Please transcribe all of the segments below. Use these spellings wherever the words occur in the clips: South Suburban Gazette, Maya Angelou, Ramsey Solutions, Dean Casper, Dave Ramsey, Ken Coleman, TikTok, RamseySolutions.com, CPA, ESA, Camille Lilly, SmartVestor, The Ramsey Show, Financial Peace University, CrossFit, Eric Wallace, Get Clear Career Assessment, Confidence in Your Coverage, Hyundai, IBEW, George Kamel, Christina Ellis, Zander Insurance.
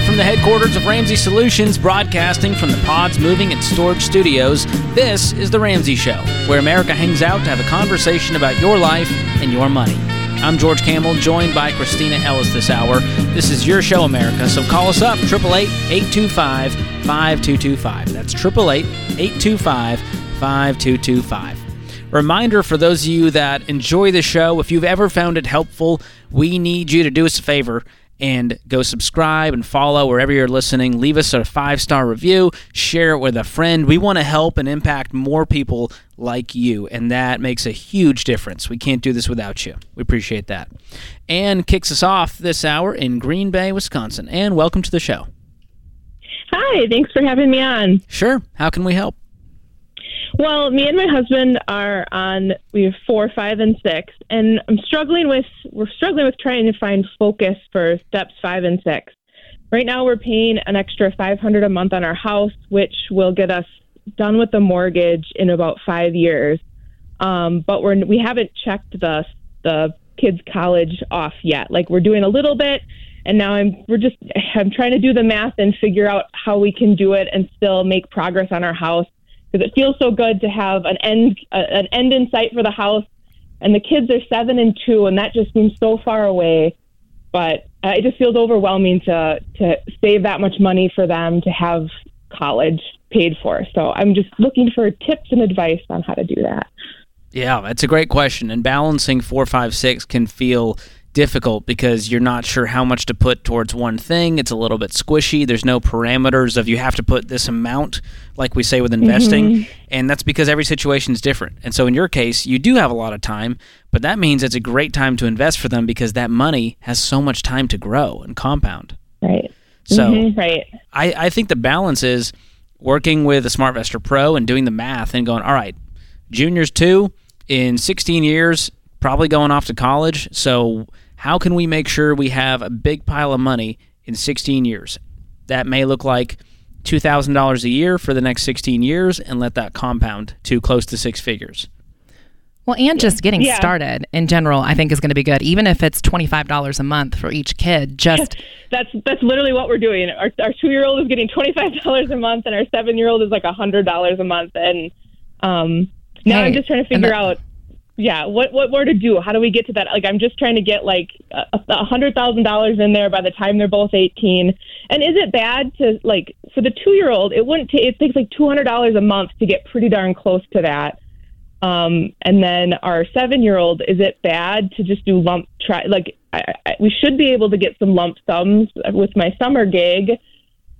Live from the headquarters of Ramsey Solutions, broadcasting from the Pods Moving and Storage Studios, this is The Ramsey Show, where America hangs out to have a conversation about your life and your money. I'm George Kamel, joined by Christina Ellis this hour. This is your show, America, so call us up, 888-825-5225. That's 888-825-5225. Reminder for those of you that enjoy the show, if you've ever found it helpful, we need you to do us a favor and go subscribe and follow wherever you're listening. Leave us a 5-star review. Share it with a friend. We want to help and impact more people like you, and that makes a huge difference. We can't do this without you. We appreciate that. Ann kicks us off this hour in Green Bay, Wisconsin. Ann, welcome to the show. Hi. Thanks for having me on. Sure. How can we help? Well, me and my husband are on, we have 4, 5, and 6, and we're struggling with trying to find focus for steps 5 and 6. Right now we're paying an extra $500 a month on our house, which will get us done with the mortgage in about 5 years. But we haven't checked the kids' college off yet. Like, we're doing a little bit, and now I'm trying to do the math and figure out how we can do it and still make progress on our house. Because it feels so good to have an end in sight for the house, and the kids are 7 and 2, and that just seems so far away. But it just feels overwhelming to save that much money for them to have college paid for. So I'm just looking for tips and advice on how to do that. Yeah, that's a great question. And balancing 4, 5, 6 can feel difficult because you're not sure how much to put towards one thing. It's a little bit squishy. There's no parameters of you have to put this amount, like we say with investing. Mm-hmm. And that's because every situation is different. And so in your case, you do have a lot of time, but that means it's a great time to invest for them because that money has so much time to grow and compound. Right. So mm-hmm, right. I think the balance is working with a SmartVestor Pro and doing the math and going, all right, junior's 2 in 16 years, probably going off to college, so how can we make sure we have a big pile of money in 16 years? That may look like $2,000 a year for the next 16 years and let that compound to close to 6 figures. Well, and just getting started in general, I think, is going to be good, even if it's $25 a month for each kid. Just That's literally what we're doing. Our 2-year-old is getting $25 a month, and our 7-year-old is like $100 a month. And now I'm just trying to figure out... Yeah, what more to do? How do we get to that? Like, I'm just trying to get like $100,000 in there by the time they're both 18. And is it bad to, like, for the 2-year-old? It takes like $200 a month to get pretty darn close to that. And then our 7-year-old, is it bad to just do we should be able to get some lump sums with my summer gig.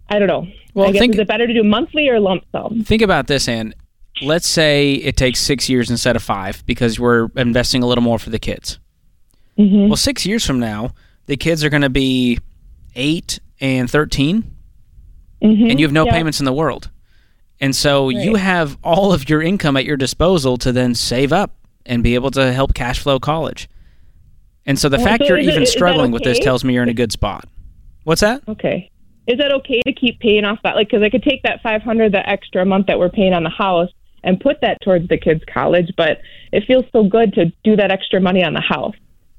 I don't know. Well, is it better to do monthly or lump sum? Think about this, Ann. Let's say it takes 6 years instead of 5 because we're investing a little more for the kids. Mm-hmm. Well, 6 years from now, the kids are going to be 8 and 13, mm-hmm, and you have no payments in the world. And so you have all of your income at your disposal to then save up and be able to help cash flow college. And so the fact you're even struggling with this tells me you're in a good spot. What's that? Okay. Is that okay to keep paying off that? Like, because I could take that $500, the extra month that we're paying on the house, and put that towards the kids' college, but it feels so good to do that extra money on the house.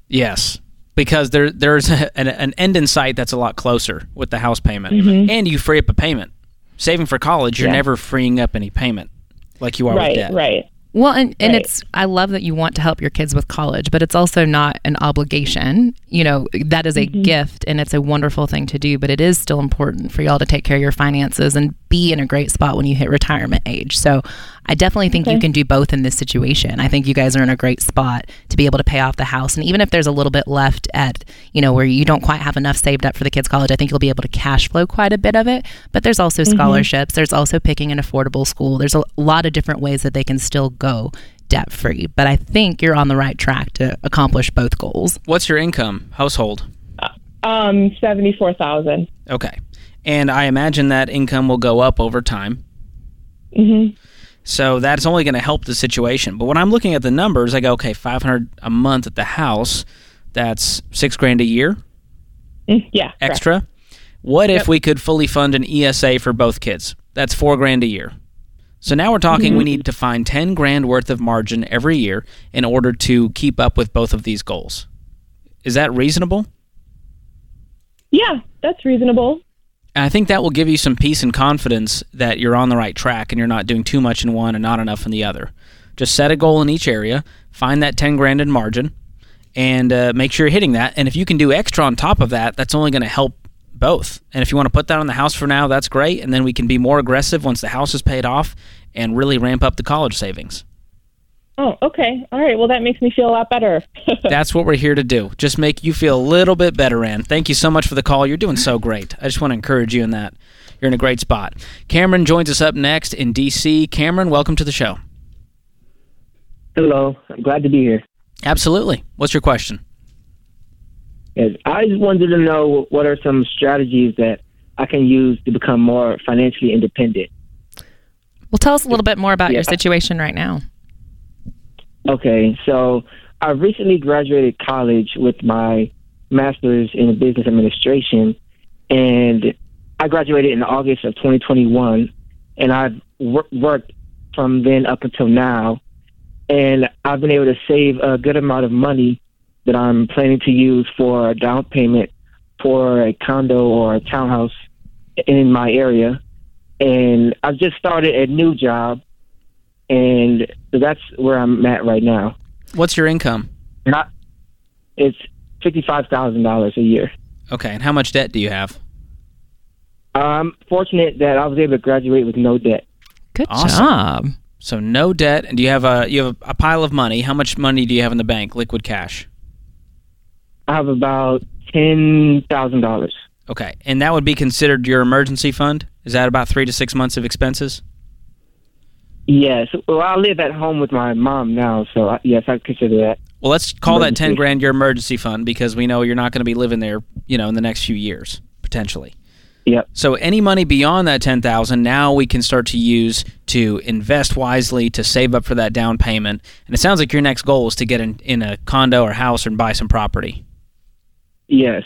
Yes, because there's an end in sight that's a lot closer with the house payment, mm-hmm, and you free up a payment. Saving for college, you're never freeing up any payment like you are with debt. Right. Well, and it's, I love that you want to help your kids with college, but it's also not an obligation. You know, that is a mm-hmm gift, and it's a wonderful thing to do, but it is still important for y'all to take care of your finances and be in a great spot when you hit retirement age. So I definitely think you can do both in this situation. I think you guys are in a great spot to be able to pay off the house. And even if there's a little bit left at, you know, where you don't quite have enough saved up for the kids' college, I think you'll be able to cash flow quite a bit of it. But there's also scholarships. Mm-hmm. There's also picking an affordable school. There's a lot of different ways that they can still go debt-free, but I think you're on the right track to accomplish both goals. What's your income household? $74,000. Okay. And I imagine that income will go up over time. Mm-hmm. So that's only going to help the situation. But when I'm looking at the numbers, I go, okay, $500 a month at the house, that's $6,000 a year. Yeah. Extra. Correct. What if we could fully fund an ESA for both kids? That's $4,000 a year. So now we're talking, mm-hmm, we need to find $10,000 worth of margin every year in order to keep up with both of these goals. Is that reasonable? Yeah, that's reasonable. And I think that will give you some peace and confidence that you're on the right track and you're not doing too much in one and not enough in the other. Just set a goal in each area, find that 10 grand in margin, and make sure you're hitting that. And if you can do extra on top of that, that's only going to help both. And if you want to put that on the house for now, that's great. And then we can be more aggressive once the house is paid off and really ramp up the college savings. Oh, okay. All right. Well, that makes me feel a lot better. That's what we're here to do. Just make you feel a little bit better, Ann. Thank you so much for the call. You're doing so great. I just want to encourage you in that. You're in a great spot. Cameron joins us up next in D.C. Cameron, welcome to the show. Hello. I'm glad to be here. Absolutely. What's your question? Yes, I just wanted to know what are some strategies that I can use to become more financially independent. Well, tell us a little bit more about your situation right now. Okay, so I recently graduated college with my master's in business administration, and I graduated in August of 2021, and I've worked from then up until now, and I've been able to save a good amount of money that I'm planning to use for a down payment for a condo or a townhouse in my area. And I've just started a new job, and so that's where I'm at right now. What's your income? It's $55,000 a year. Okay, and how much debt do you have? I'm fortunate that I was able to graduate with no debt. Good job. So no debt, and do you have a pile of money? How much money do you have in the bank, liquid cash? I have about $10,000. Okay, and that would be considered your emergency fund? Is that about 3 to 6 months of expenses? Yes. Well, I live at home with my mom now, so I consider that. Well, let's call that 10 grand your emergency fund, because we know you're not going to be living there, in the next few years, potentially. Yep. So any money beyond that $10,000, now we can start to use to invest wisely, to save up for that down payment. And it sounds like your next goal is to get in a condo or house and buy some property. Yes.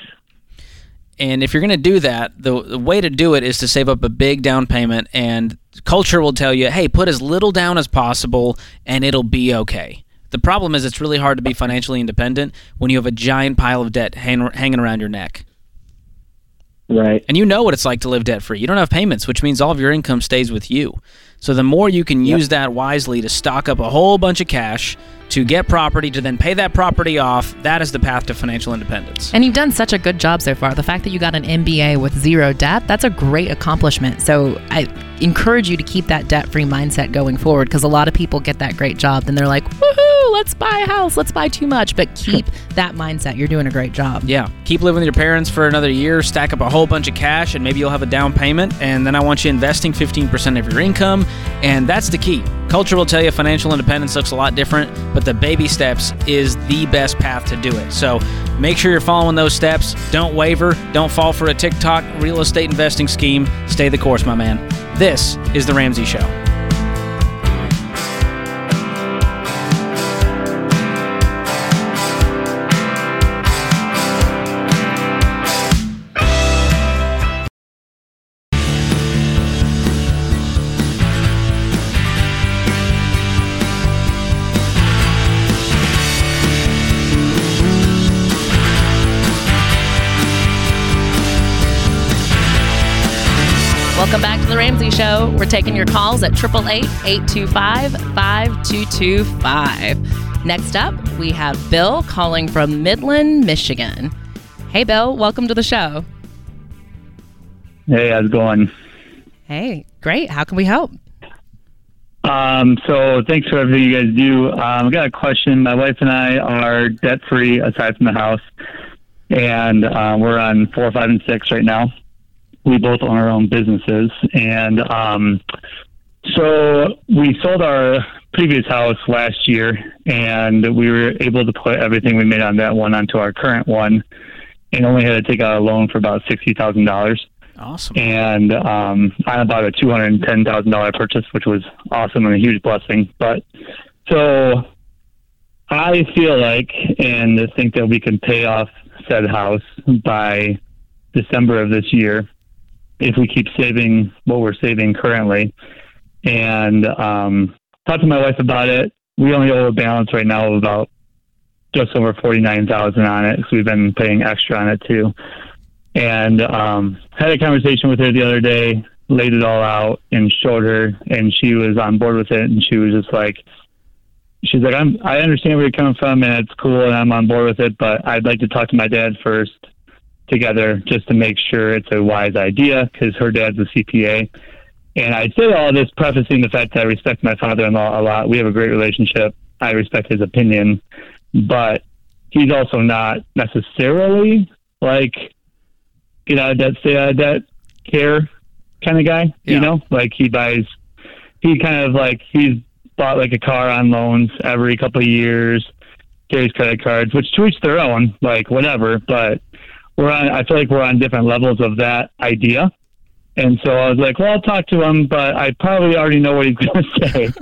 And if you're going to do that, the way to do it is to save up a big down payment, and culture will tell you, hey, put as little down as possible and it'll be okay. The problem is it's really hard to be financially independent when you have a giant pile of debt hanging around your neck. Right. And you know what it's like to live debt-free. You don't have payments, which means all of your income stays with you. So the more you can use that wisely to stock up a whole bunch of cash to get property, to then pay that property off, that is the path to financial independence. And you've done such a good job so far. The fact that you got an MBA with zero debt, that's a great accomplishment. So I encourage you to keep that debt-free mindset going forward, because a lot of people get that great job, then they're like, woohoo, let's buy a house, let's buy too much. But keep that mindset. You're doing a great job. Yeah. Keep living with your parents for another year, stack up a whole bunch of cash, and maybe you'll have a down payment. And then I want you investing 15% of your income. And that's the key. Culture will tell you financial independence looks a lot different, but the baby steps is the best path to do it. So make sure you're following those steps. Don't waver. Don't fall for a TikTok real estate investing scheme. Stay the course, my man. This is The Ramsey Show. Welcome back to The Ramsey Show. We're taking your calls at 888-825-5225. Next up, we have Bill calling from Midland, Michigan. Hey, Bill. Welcome to the show. Hey, how's it going? Hey, great. How can we help? So thanks for everything you guys do. I got a question. My wife and I are debt-free aside from the house, and we're on 4, 5, and 6 right now. We both own our own businesses, and so we sold our previous house last year, and we were able to put everything we made on that one onto our current one, and only had to take out a loan for about $60,000. Awesome. And on about a $210,000 purchase, which was awesome and a huge blessing. But so I feel like and think that we can pay off said house by December of this year, if we keep saving what we're saving currently. And talked to my wife about it. We only owe a balance right now of about just over $49,000 on it, so we've been paying extra on it too. And had a conversation with her the other day, laid it all out and showed her, and she was on board with it. And she was just like, she's like, I understand where you're coming from, and it's cool, and I'm on board with it, but I'd like to talk to my dad first together just to make sure it's a wise idea, because her dad's a CPA. And I say all this prefacing the fact that I respect my father-in-law a lot. We have a great relationship. I respect his opinion, but he's also not necessarily like, get out of debt, stay out of debt, care kind of guy, yeah. You know, like he's bought like a car on loans every couple of years, carries credit cards, which to each their own, like whatever. But I feel like we're on different levels of that idea. And so I was like, well, I'll talk to him, but I probably already know what he's going to say.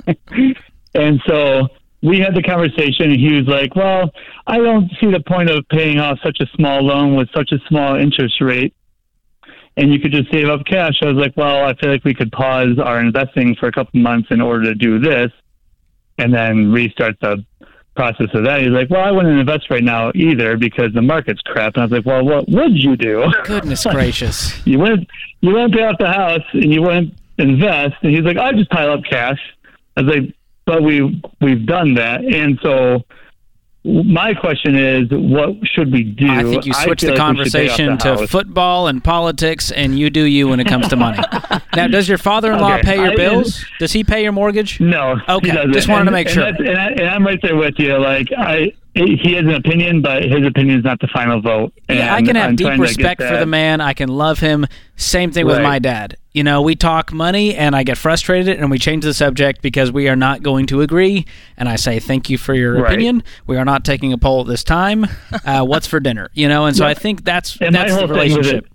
And so we had the conversation, and he was like, well, I don't see the point of paying off such a small loan with such a small interest rate, and you could just save up cash. I was like, well, I feel like we could pause our investing for a couple months in order to do this and then restart the process of that. He's like, well, I wouldn't invest right now either because the market's crap. And I was like, well, what would you do? Goodness gracious. You wouldn't pay off the house and you wouldn't invest. And he's like, I just pile up cash. I was like, but we've done that. And so my question is, what should we do? I think you switched the conversation to football and politics, and you do you when it comes to money. Now, does your father-in-law pay your bills? Does he pay your mortgage? No. Okay, just wanted to make sure. And I'm right there with you. Like, he has an opinion, but his opinion is not the final vote. And yeah, I can have deep respect for the man. I can love him. Same thing with my dad. You know, we talk money, and I get frustrated, and we change the subject because we are not going to agree. And I say, thank you for your opinion. We are not taking a poll at this time. What's for dinner? You know, and so I think that's the relationship.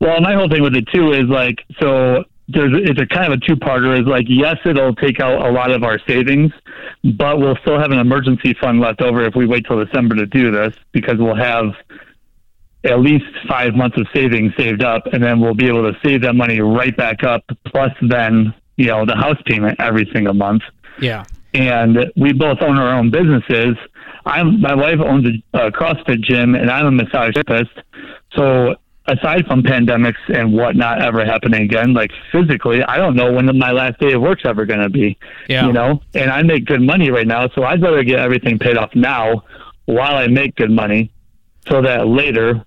Well, my whole thing with it, too, is like, so it's a kind of a two-parter. Is like, yes, it'll take out a lot of our savings, but we'll still have an emergency fund left over if we wait till December to do this, because we'll have at least 5 months of savings saved up, and then we'll be able to save that money right back up, plus then, you know, the house payment every single month. Yeah. And we both own our own businesses. My wife owns a CrossFit gym, and I'm a massage therapist. So aside from pandemics and whatnot ever happening again, like physically, I don't know when my last day of work's ever going to be, you know, and I make good money right now. So I'd rather get everything paid off now while I make good money so that later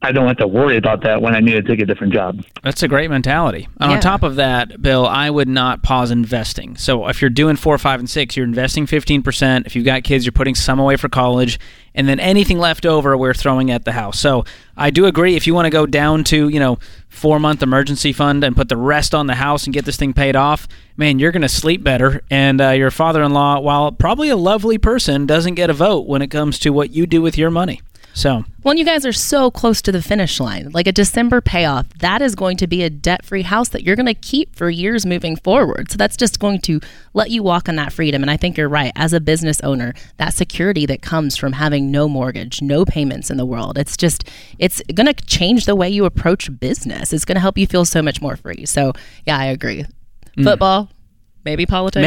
I don't have to worry about that when I need to take a different job. That's a great mentality. And on top of that, Bill, I would not pause investing. So if you're doing 4, 5, and 6, you're investing 15%. If you've got kids, you're putting some away for college. And then anything left over, we're throwing at the house. So I do agree, if you want to go down to, you know, 4-month emergency fund and put the rest on the house and get this thing paid off, man, you're going to sleep better. And your father-in-law, while probably a lovely person, doesn't get a vote when it comes to what you do with your money. So, well, you guys are so close to the finish line. Like a December payoff, that is going to be a debt-free house that you're going to keep for years moving forward. So that's just going to let you walk on that freedom. And I think you're right. As a business owner, that security that comes from having no mortgage, no payments in the world, it's going to change the way you approach business. It's going to help you feel so much more free. So, yeah, I agree. Football. Maybe politics.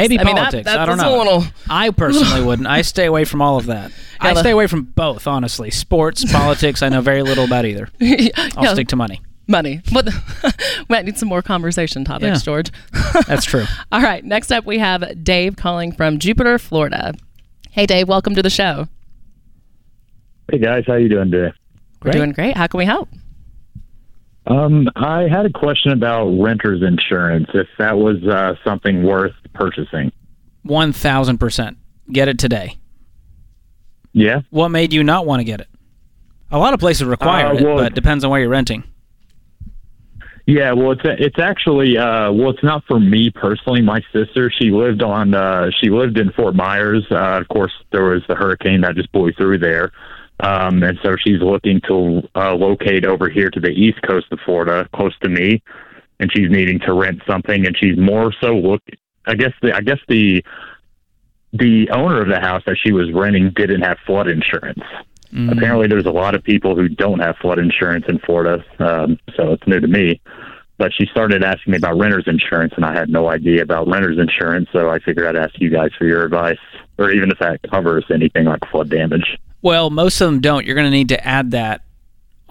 I don't know. I personally wouldn't. I stay away from all of that. I stay away from both, honestly. Sports, politics, I know very little about either. I'll stick to money. Money. Might need some more conversation topics, George. That's true. All right. Next up, we have Dave calling from Jupiter, Florida. Hey, Dave. Welcome to the show. Hey, guys. How you doing today? We're doing great. How can we help? I had a question about renter's insurance, if that was something worth purchasing. 1,000%. Get it today. Yeah? What made you not want to get it? A lot of places require it, but it depends on where you're renting. Yeah, well, it's actually, it's not for me personally. My sister, she lived in Fort Myers. Of course, there was the hurricane that just blew through there. And so she's looking to locate over here to the east coast of Florida, close to me, and she's needing to rent something. And she's more so I guess the owner of the house that she was renting didn't have flood insurance. Mm. Apparently, there's a lot of people who don't have flood insurance in Florida, so it's new to me. But she started asking me about renter's insurance, and I had no idea about renter's insurance, so I figured I'd ask you guys for your advice, or even if that covers anything like flood damage. Well, most of them don't. You're going to need to add that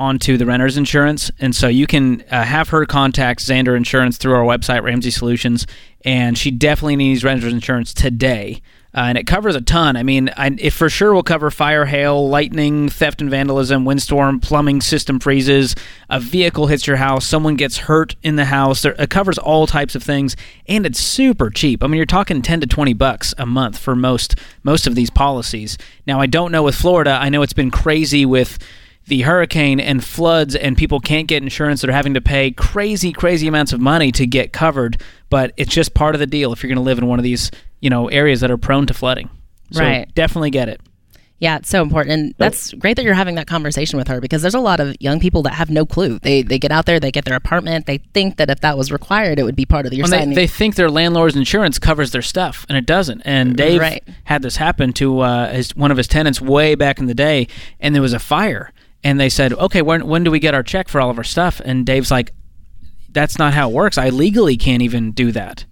onto the renter's insurance. And so you can have her contact Zander Insurance through our website, Ramsey Solutions, and she definitely needs renter's insurance today. And it covers a ton. I mean, it for sure will cover fire, hail, lightning, theft and vandalism, windstorm, plumbing system freezes, a vehicle hits your house, someone gets hurt in the house. It covers all types of things, and it's super cheap. I mean, you're talking $10 to $20 a month for most of these policies. Now, I don't know with Florida. I know it's been crazy with the hurricane and floods, and people can't get insurance. They're having to pay crazy amounts of money to get covered, but it's just part of the deal if you're going to live in one of these, you know, areas that are prone to flooding. So right. Definitely get it. Yeah, it's so important. And that's great that you're having that conversation with her, because there's a lot of young people that have no clue. They get out there, they get their apartment, they think that if that was required, it would be part of your signing. They think their landlord's insurance covers their stuff, and it doesn't. And Dave had this happen to one of his tenants way back in the day, and there was a fire. And they said, okay, when do we get our check for all of our stuff? And Dave's like, that's not how it works. I legally can't even do that.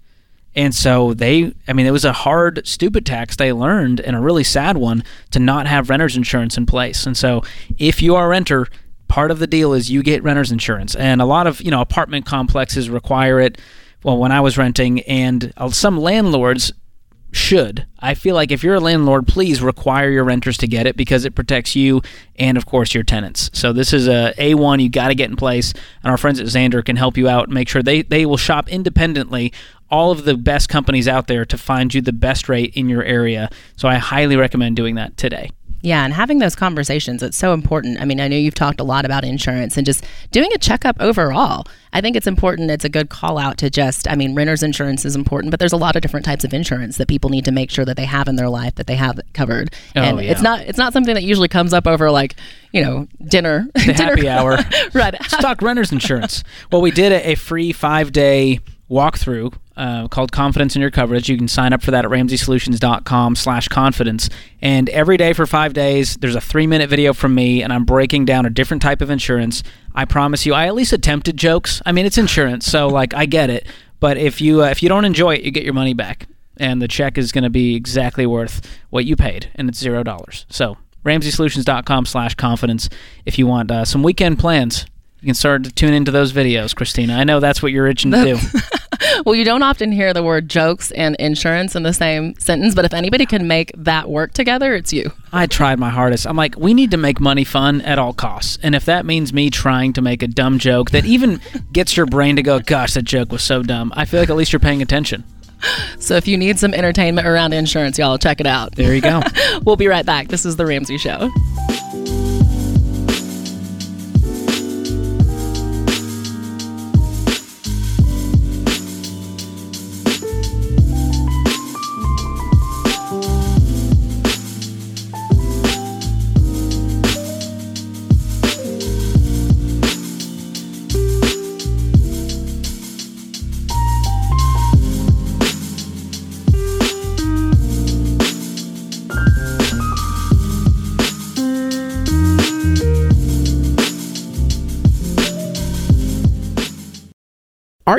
And so it was a hard, stupid tax they learned, and a really sad one, to not have renter's insurance in place. And so if you are a renter, part of the deal is you get renter's insurance. And a lot of, apartment complexes require it. Well, when I was renting, and some landlords should. I feel like if you're a landlord, please require your renters to get it, because it protects you and, of course, your tenants. So this is a A1 you got to get in place, and our friends at Zander can help you out and make sure they will shop independently all of the best companies out there to find you the best rate in your area. So I highly recommend doing that today. Yeah, and having those conversations, it's so important. I mean, I know you've talked a lot about insurance and just doing a checkup overall. I think it's important. It's a good call out to renter's insurance is important, but there's a lot of different types of insurance that people need to make sure that they have in their life, that they have covered. It's not something that usually comes up over dinner. The happy hour. Right. Let's talk renter's insurance. Well, we did a free 5-day walkthrough called Confidence in Your Coverage. You can sign up for that at RamseySolutions.com/confidence. And every day for 5 days, there's a 3-minute video from me, and I'm breaking down a different type of insurance. I promise you, I at least attempted jokes. I mean, it's insurance, so I get it. But if you don't enjoy it, you get your money back, and the check is going to be exactly worth what you paid, and it's $0. So RamseySolutions.com/confidence. If you want some weekend plans, you can start to tune into those videos, Christina. I know that's what you're itching to do. Well, you don't often hear the word jokes and insurance in the same sentence, but if anybody can make that work together, it's you. I tried my hardest. I'm like, we need to make money fun at all costs. And if that means me trying to make a dumb joke that even gets your brain to go, gosh, that joke was so dumb, I feel like at least you're paying attention. So if you need some entertainment around insurance, y'all, check it out. There you go. We'll be right back. This is The Ramsey Show. Are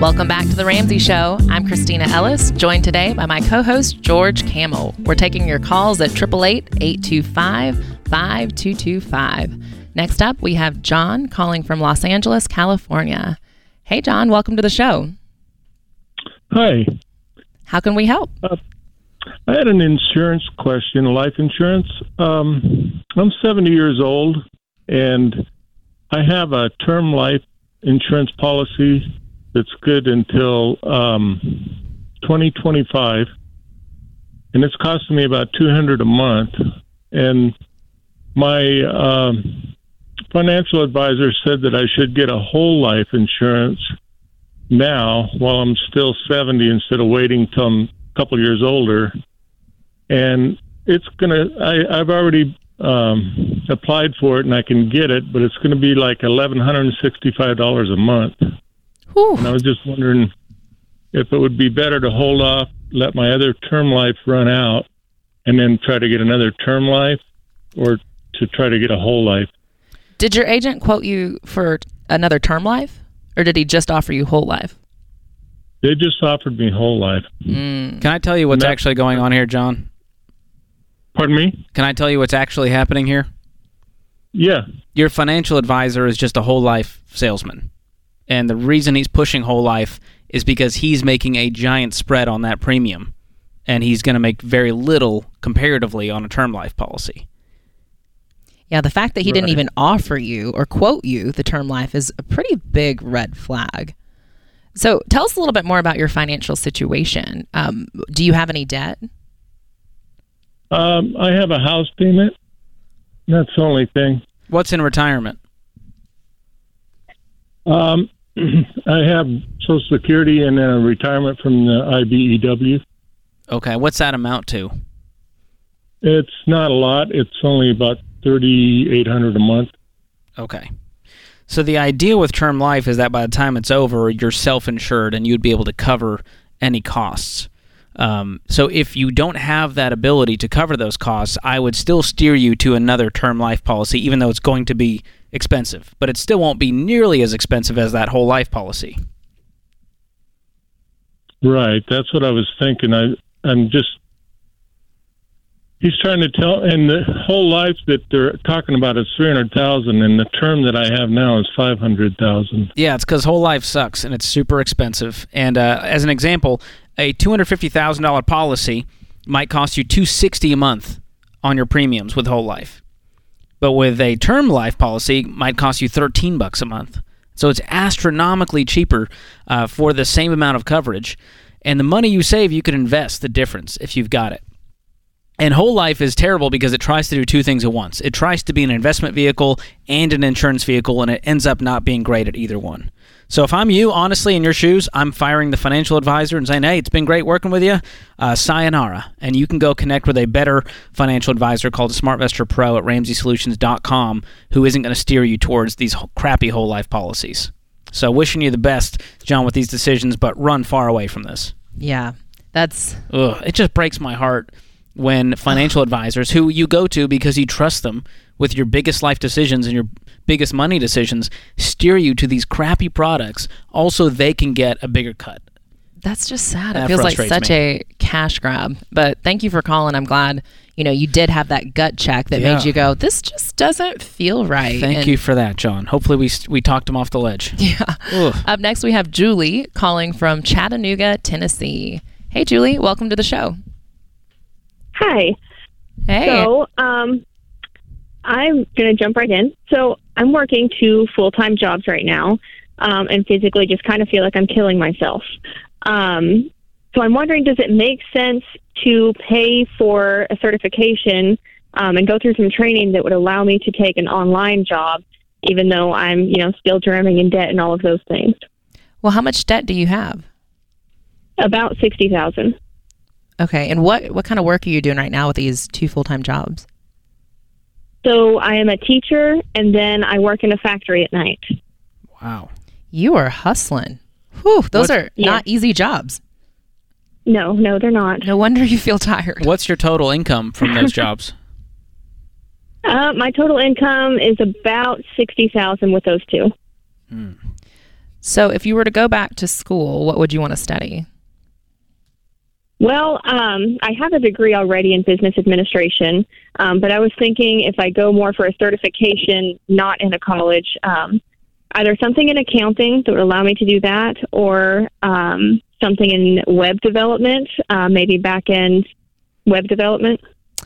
Welcome back to The Ramsey Show. I'm Christina Ellis, joined today by my co-host, George Kamel. We're taking your calls at 888-825-5225. Next up, we have John calling from Los Angeles, California. Hey, John, welcome to the show. Hi. How can we help? I had an insurance question, life insurance. I'm 70 years old, and I have a term life insurance policy that's good until 2025, and it's costing me about $200 a month. And my financial advisor said that I should get a whole life insurance now while I'm still 70 instead of waiting till I'm a couple years older. And it's going to, I've already applied for it and I can get it, but it's going to be like $1,165 a month. Ooh. And I was just wondering if it would be better to hold off, let my other term life run out, and then try to get another term life, or to try to get a whole life. Did your agent quote you for another term life, or did he just offer you whole life? They just offered me whole life. Mm. Can I tell you what's actually going on here, John? Pardon me? Can I tell you what's actually happening here? Yeah. Your financial advisor is just a whole life salesman. And the reason he's pushing whole life is because he's making a giant spread on that premium. And he's going to make very little comparatively on a term life policy. Yeah, the fact that he didn't even offer you or quote you the term life is a pretty big red flag. So tell us a little bit more about your financial situation. Do you have any debt? I have a house payment. That's the only thing. What's in retirement? I have Social Security and a retirement from the IBEW. Okay, what's that amount to? It's not a lot. It's only about $3,800 a month. Okay. So the idea with term life is that by the time it's over, you're self-insured and you'd be able to cover any costs. So if you don't have that ability to cover those costs, I would still steer you to another term life policy, even though it's going to be expensive. But it still won't be nearly as expensive as that whole life policy. Right. That's what I was thinking. I'm just, he's trying to tell, and the whole life that they're talking about is $300,000, and the term that I have now is $500,000. Yeah, it's because whole life sucks, and it's super expensive. And as an example, a $250,000 policy might cost you $260 a month on your premiums with whole life. But with a term life policy, it might cost you $13 a month. So it's astronomically cheaper for the same amount of coverage. And the money you save, you could invest the difference if you've got it. And whole life is terrible because it tries to do two things at once. It tries to be an investment vehicle and an insurance vehicle, and it ends up not being great at either one. So if I'm you, honestly, in your shoes, I'm firing the financial advisor and saying, hey, it's been great working with you. Sayonara. And you can go connect with a better financial advisor called SmartVestor Pro at RamseySolutions.com, who isn't going to steer you towards these crappy whole life policies. So wishing you the best, John, with these decisions, but run far away from this. Yeah, that's... Ugh, it just breaks my heart when financial advisors, who you go to because you trust them with your biggest life decisions and your biggest money decisions, steer you to these crappy products, also they can get a bigger cut. That's just sad. That feels like such a cash grab. But thank you for calling. I'm glad you did have that gut check that made you go, this just doesn't feel right. Thank you for that, John. Hopefully we talked him off the ledge. Yeah. Ugh. Up next, we have Julie calling from Chattanooga, Tennessee. Hey, Julie, welcome to the show. Hi. Hey. So, I'm going to jump right in. So, I'm working two full-time jobs right now, and physically just kind of feel like I'm killing myself. So, I'm wondering, does it make sense to pay for a certification and go through some training that would allow me to take an online job, even though I'm, still drowning in debt and all of those things? Well, how much debt do you have? About $60,000. Okay, and what kind of work are you doing right now with these two full-time jobs? So I am a teacher, and then I work in a factory at night. Wow. You are hustling. Whew, those are not easy jobs. No, they're not. No wonder you feel tired. What's your total income from those jobs? My total income is about $60,000 with those two. Hmm. So if you were to go back to school, what would you want to study? Well, I have a degree already in business administration, but I was thinking if I go more for a certification, not in a college, either something in accounting that would allow me to do that, or something in web development, maybe back-end web development. I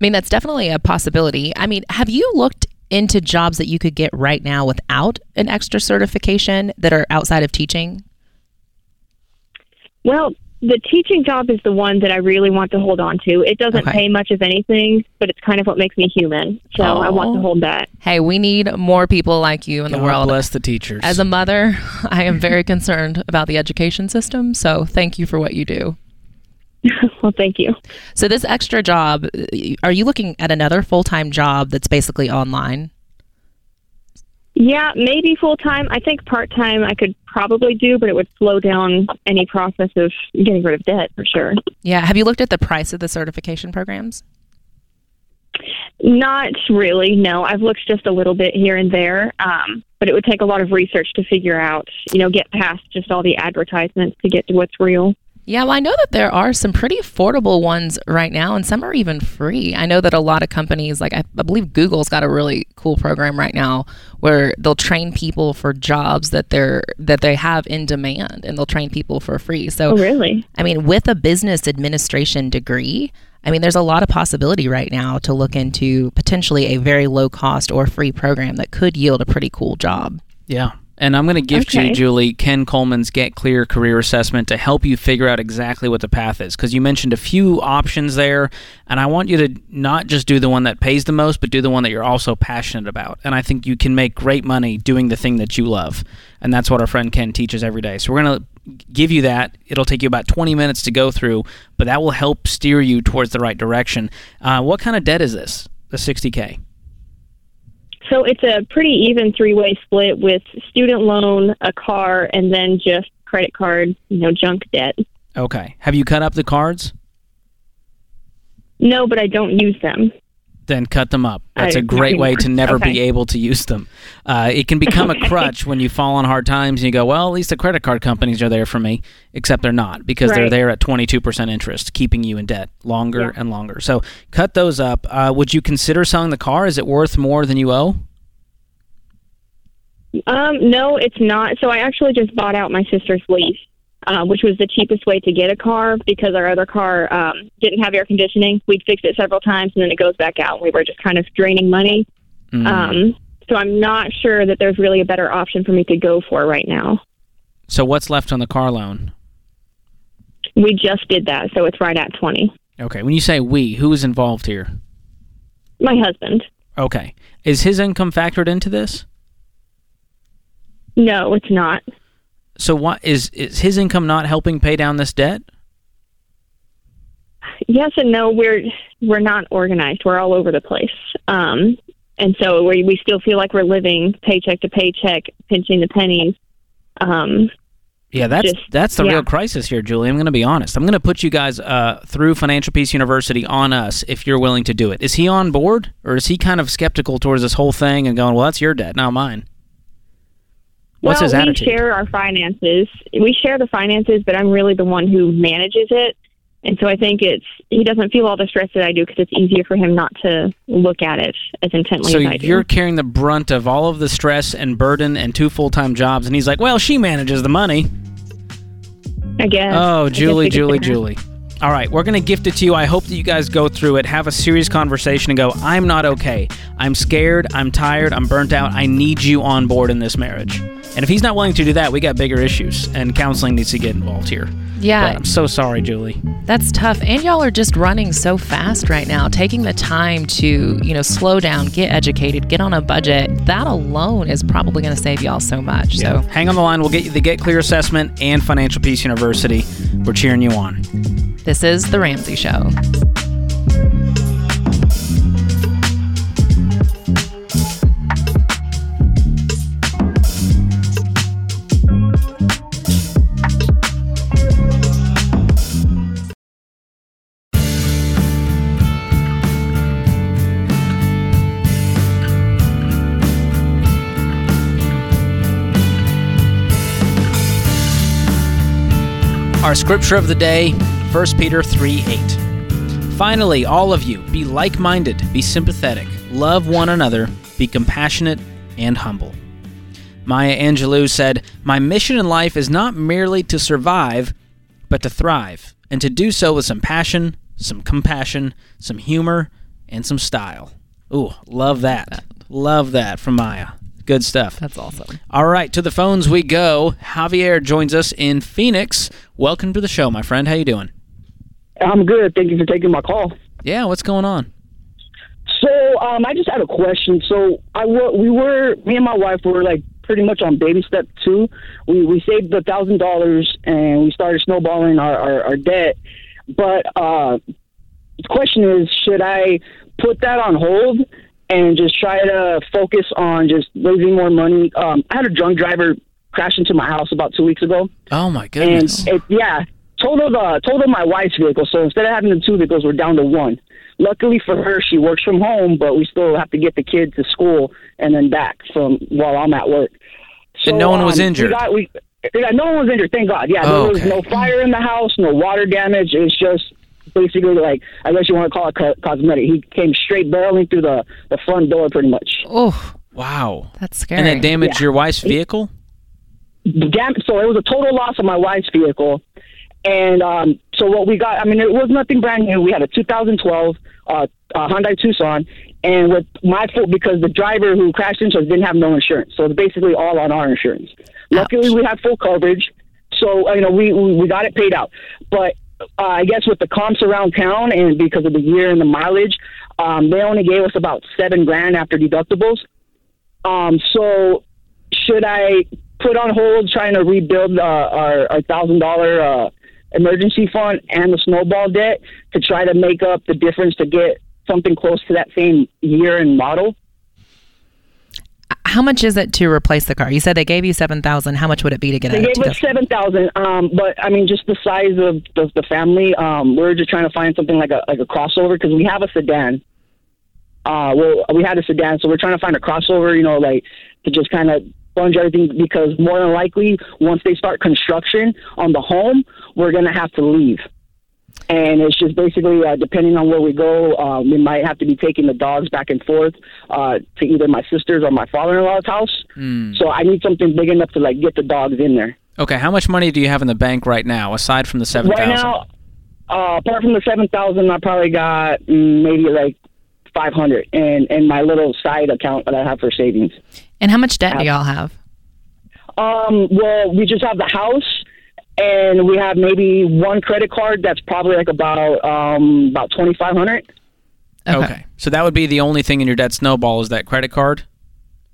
mean, that's definitely a possibility. I mean, have you looked into jobs that you could get right now without an extra certification that are outside of teaching? Well, The teaching job is the one that I really want to hold on to. It doesn't pay much of anything, but it's kind of what makes me human. So I want to hold that. Hey, we need more people like you in the world. God bless the teachers. As a mother, I am very concerned about the education system. So thank you for what you do. Well, thank you. So this extra job, are you looking at another full-time job that's basically online? Yeah, maybe full-time. I think part-time I could probably do, but it would slow down any process of getting rid of debt for sure. Yeah. Have you looked at the price of the certification programs? Not really, no. I've looked just a little bit here and there, but it would take a lot of research to figure out, you know, get past just all the advertisements to get to what's real. Yeah, well, I know that there are some pretty affordable ones right now, and some are even free. I know that a lot of companies, like I believe Google's got a really cool program right now where they'll train people for jobs that they have in demand, and they'll train people for free. So, oh, really? I mean, with a business administration degree, I mean, there's a lot of possibility right now to look into potentially a very low cost or free program that could yield a pretty cool job. Yeah. And I'm going to gift you, Julie, Ken Coleman's Get Clear Career Assessment to help you figure out exactly what the path is. Because you mentioned a few options there, and I want you to not just do the one that pays the most, but do the one that you're also passionate about. And I think you can make great money doing the thing that you love. And that's what our friend Ken teaches every day. So we're going to give you that. It'll take you about 20 minutes to go through, but that will help steer you towards the right direction. What kind of debt is this, the $60K? So it's a pretty even three-way split with student loan, a car, and then just credit card, you know, junk debt. Okay. Have you cut up the cards? No, but I don't use them. Then cut them up. That's a great way to never be able to use them. It can become a crutch when you fall on hard times and you go, well, at least the credit card companies are there for me, except they're not, because they're there at 22% interest, keeping you in debt longer and longer. So cut those up. Would you consider selling the car? Is it worth more than you owe? No, it's not. So I actually just bought out my sister's lease, which was the cheapest way to get a car, because our other car didn't have air conditioning. We'd fixed it several times, and then it goes back out. We were just kind of draining money. So I'm not sure that there's really a better option for me to go for right now. So what's left on the car loan? We just did that, so it's right at 20. Okay. When you say we, who's involved here? My husband. Okay. Is his income factored into this? No, it's not. So what is his income not helping pay down this debt? Yes and no. We're not organized. We're all over the place, and so we still feel like we're living paycheck to paycheck, pinching the pennies. That's the real crisis here, Julie. I'm going to be honest. I'm going to put you guys through Financial Peace University on us if you're willing to do it. Is he on board, or is he kind of skeptical towards this whole thing and going, "Well, that's your debt, not mine"? What's his attitude? We share our finances. We share the finances, but I'm really the one who manages it. And so I think he doesn't feel all the stress that I do, because it's easier for him not to look at it as intently as I do. So you're carrying the brunt of all of the stress and burden and two full-time jobs, and he's like, well, she manages the money, I guess. Oh, Julie. All right, we're going to gift it to you. I hope that you guys go through it, have a serious conversation, and go, I'm not okay. I'm scared. I'm tired. I'm burnt out. I need you on board in this marriage. And if he's not willing to do that, we got bigger issues, and counseling needs to get involved here. Yeah. But I'm so sorry, Julie. That's tough. And y'all are just running so fast right now. Taking the time to, you know, slow down, get educated, get on a budget, that alone is probably going to save y'all so much. Yeah. So hang on the line. We'll get you the Get Clear Assessment and Financial Peace University. We're cheering you on. This is The Ramsey Show. Our scripture of the day, 1 Peter 3:8. Finally, all of you, be like-minded, be sympathetic, love one another, be compassionate and humble. Maya Angelou said, "My mission in life is not merely to survive, but to thrive, and to do so with some passion, some compassion, some humor, and some style." Ooh, love that. Love that from Maya. Good stuff. That's awesome. All right, to the phones we go. Javier joins us in Phoenix. Welcome to the show, my friend. How you doing? I'm good. Thank you for taking my call. Yeah, what's going on? So I just had a question. So me and my wife were like pretty much on baby step 2. We saved the $1,000 and we started snowballing our debt. But the question is, should I put that on hold and just try to focus on just raising more money? I had a drunk driver crash into my house about 2 weeks ago. Oh my goodness! And totaled my wife's vehicle. So instead of having the 2 vehicles, we're down to 1. Luckily for her, she works from home, but we still have to get the kid to school and then back while I'm at work. So, and no one was injured. No one was injured. Thank God. Yeah, there was no fire in the house, no water damage. It was just basically like, I guess you want to call it cosmetic. He came straight barreling through the front door, pretty much. Oh, wow, that's scary. And it damaged your wife's vehicle. So it was a total loss of my wife's vehicle. And so what we got, I mean, it was nothing brand new. We had a 2012 Hyundai Tucson, and with my fault because the driver who crashed into us didn't have no insurance. So it's basically all on our insurance. Ouch. Luckily, we had full coverage, so we got it paid out. But I guess with the comps around town and because of the year and the mileage, they only gave us about $7,000 after deductibles. So should I put on hold trying to rebuild our $1,000 emergency fund and the snowball debt to try to make up the difference to get something close to that same year and model? How much is it to replace the car? You said they gave you $7,000. How much would it be to get it? They gave us $7,000. But I mean, just the size of the family, we're just trying to find something like a crossover because we have a sedan. We had a sedan, so we're trying to find a crossover. Like to just kind of sponge everything because more than likely, once they start construction on the home, we're gonna have to leave. And it's just basically depending on where we go, we might have to be taking the dogs back and forth to either my sister's or my father-in-law's house. Mm. So I need something big enough to like get the dogs in there. Okay, how much money do you have in the bank right now, aside from the $7,000? Right now, apart from the $7,000, I probably got maybe like $500 in my little side account that I have for savings. And how much debt do y'all have? Well, we just have the house. And we have maybe one credit card that's probably like about $2,500. Okay. So that would be the only thing in your debt snowball is that credit card?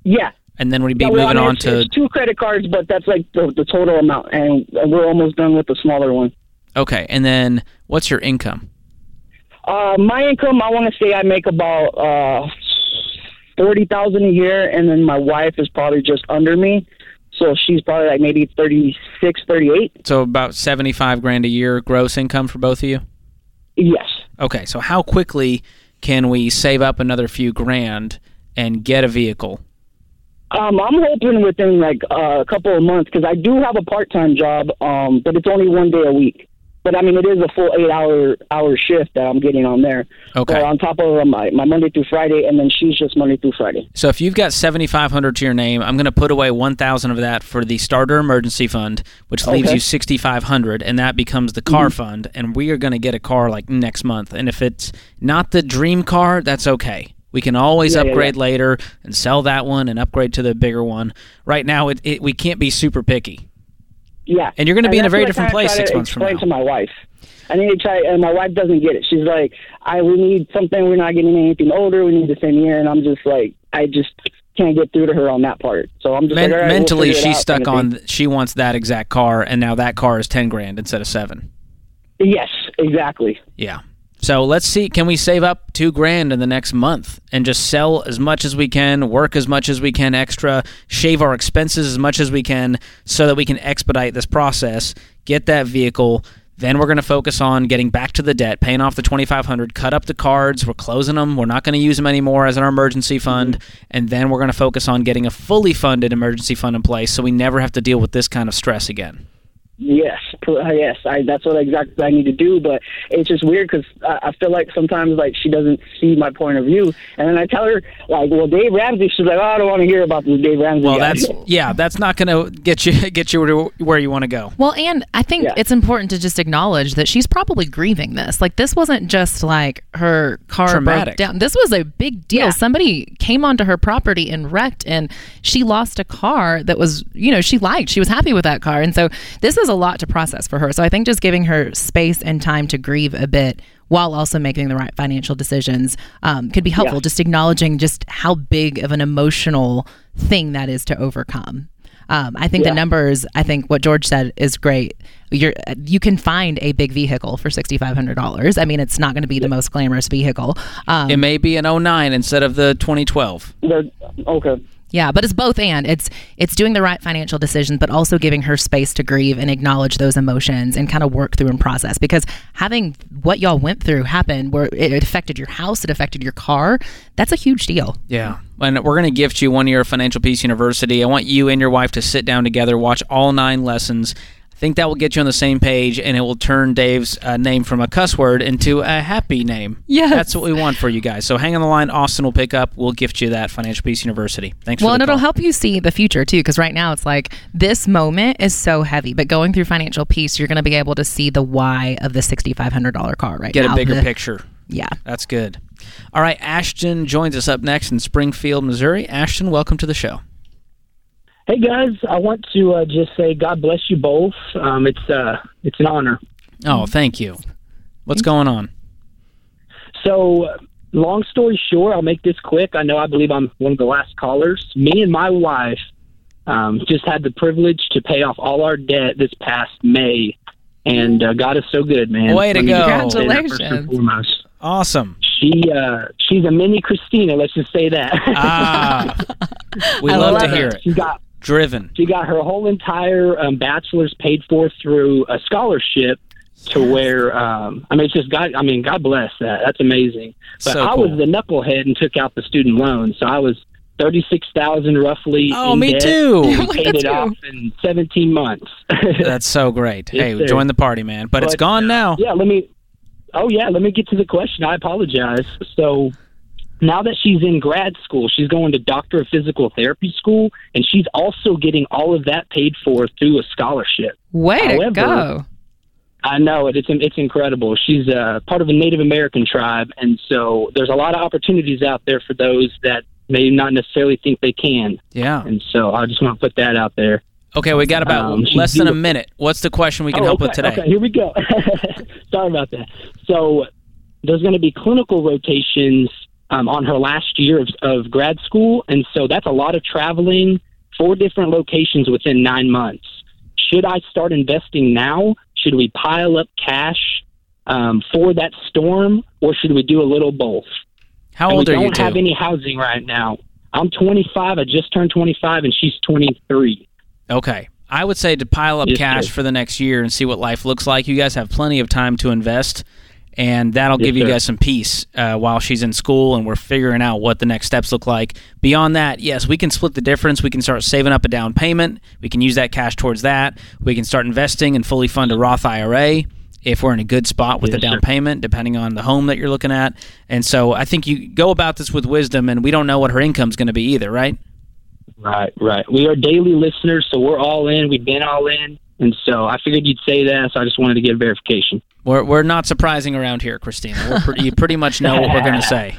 Yeah. And then we'd be moving on to... It's 2 credit cards, but that's like the total amount. And we're almost done with the smaller one. Okay. And then what's your income? My income, I want to say I make about $40,000 a year. And then my wife is probably just under me. So she's probably like maybe 36, 38. So about $75,000 a year gross income for both of you? Yes. Okay. So how quickly can we save up another few grand and get a vehicle? I'm hoping within like a couple of months because I do have a part-time job, but it's only one day a week. But I mean, it is a full 8-hour shift that I'm getting on there. Okay. So on top of my Monday through Friday, and then she's just Monday through Friday. So if you've got $7,500 to your name, I'm going to put away $1,000 of that for the starter emergency fund, which leaves you $6,500, and that becomes the car fund. And we are going to get a car like next month. And if it's not the dream car, that's okay. We can always upgrade later and sell that one and upgrade to the bigger one. Right now, we can't be super picky. Yeah, and you're going to be in a very different place 6 months from now. I need to explain to my wife. I need to try, and my wife doesn't get it. She's like, "We need something. We're not getting anything older. We need the same year." And I'm just like, I just can't get through to her on that part. So I'm just like, all right, mentally, she's stuck on. She wants that exact car, and now that car is $10,000 instead of $7,000. Yes, exactly. Yeah. So let's see. Can we save up $2,000 in the next month and just sell as much as we can, work as much as we can extra, shave our expenses as much as we can so that we can expedite this process, get that vehicle. Then we're going to focus on getting back to the debt, paying off the $2,500, cut up the cards. We're closing them. We're not going to use them anymore as an emergency fund. And then we're going to focus on getting a fully funded emergency fund in place so we never have to deal with this kind of stress again. Yes, that's what exactly I need to do. But it's just weird because I feel like sometimes like she doesn't see my point of view, and then I tell her like, "Well, Dave Ramsey." She's like, "Oh, I don't want to hear about this Dave Ramsey." Well, that's not going to get you to where you want to go. Well, and I think it's important to just acknowledge that she's probably grieving this. Like, this wasn't just like her car broke down. This was a big deal. Yeah. Somebody came onto her property and wrecked, and she lost a car that was, she liked. She was happy with that car, and so this is a lot to process for her. So I think just giving her space and time to grieve a bit while also making the right financial decisions could be helpful. Yeah. Just acknowledging just how big of an emotional thing that is to overcome. I think the numbers, I think what George said is great. You can find a big vehicle for $6,500. I mean, it's not going to be the most glamorous vehicle. It may be an 09 instead of the 2012. Okay. Yeah, but it's both and. It's doing the right financial decisions, but also giving her space to grieve and acknowledge those emotions and kind of work through and process. Because having what y'all went through happen, where it affected your house, it affected your car, that's a huge deal. Yeah. And we're going to gift you 1 year of Financial Peace University. I want you and your wife to sit down together, watch all 9 lessons. I think that will get you on the same page, and it will turn Dave's name from a cuss word into a happy name. Yes. That's what we want for you guys. So hang on the line. Austin will pick up. We'll gift you that Financial Peace University. Thanks for the call. Well, and it'll help you see the future, too, because right now it's like this moment is so heavy. But going through Financial Peace, you're going to be able to see the why of the $6,500 car right now. Get a bigger picture. Yeah. That's good. All right. Ashton joins us up next in Springfield, Missouri. Ashton, welcome to the show. Hey guys, I want to just say God bless you both. It's an honor. Oh, thank you. What's going on? So, long story short, I'll make this quick. I believe I'm one of the last callers. Me and my wife just had the privilege to pay off all our debt this past May, and God is so good, man. Way to go! Congratulations. First and foremost. Awesome. She's a mini Christina. Let's just say that. We love to hear it. Driven. She got her whole entire bachelor's paid for through a scholarship to where, it's just God. I mean, God bless that. That's amazing. But so cool. I was the knucklehead and took out the student loan. So I was $36,000 roughly. Oh, in me debt, too. And paid it off in 17 months. That's so great. Hey, join the party, man. But it's gone now. Yeah, let me get to the question. I apologize. So now that she's in grad school, she's going to Doctor of Physical Therapy school, and she's also getting all of that paid for through a scholarship. However, to go. I know it. It's incredible. She's part of a Native American tribe, and so there's a lot of opportunities out there for those that may not necessarily think they can. Yeah. And so I just want to put that out there. Okay, we got about less than a minute. What's the question we can help with today? Okay, here we go. Sorry about that. So there's going to be clinical rotations on her last year of grad school. And so that's a lot of traveling, 4 different locations within 9 months. Should I start investing now? Should we pile up cash for that storm, or should we do a little both? How old are you two? We don't have any housing right now. I'm 25. I just turned 25, and she's 23. Okay. I would say to pile up cash for the next year and see what life looks like. You guys have plenty of time to invest, and that'll give you guys some peace while she's in school and we're figuring out what the next steps look like. Beyond that, yes, we can split the difference. We can start saving up a down payment. We can use that cash towards that. We can start investing and fully fund a Roth IRA if we're in a good spot with the down payment, depending on the home that you're looking at. And so I think you go about this with wisdom, and we don't know what her income's going to be either, right? Right. We are daily listeners, so we're all in. We've been all in. And so I figured you'd say that, so I just wanted to get verification. We're not surprising around here, Christina. You pretty much know what we're going to say.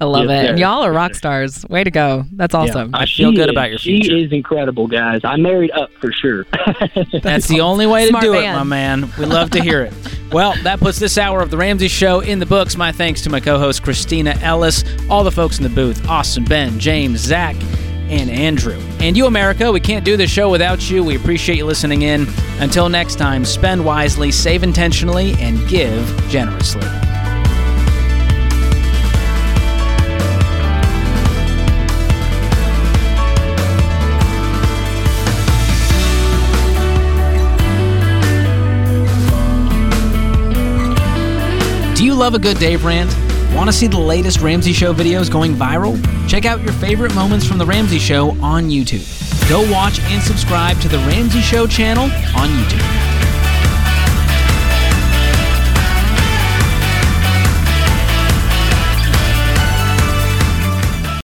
I love it. And y'all are rock stars. Way to go. That's awesome. Yeah, I feel good about your future. She is incredible, guys. I married up for sure. That's the only way to do it, my man. We love to hear it. Well, that puts this hour of The Ramsey Show in the books. My thanks to my co-host, Christina Ellis, all the folks in the booth, Austin, Ben, James, Zach, and Andrew. And you, America, we can't do this show without you. We appreciate you listening in. Until next time, spend wisely, save intentionally, and give generously. Do you love a good Dave rant? Want to see the latest Ramsey Show videos going viral? Check out your favorite moments from The Ramsey Show on YouTube. Go watch and subscribe to The Ramsey Show channel on YouTube.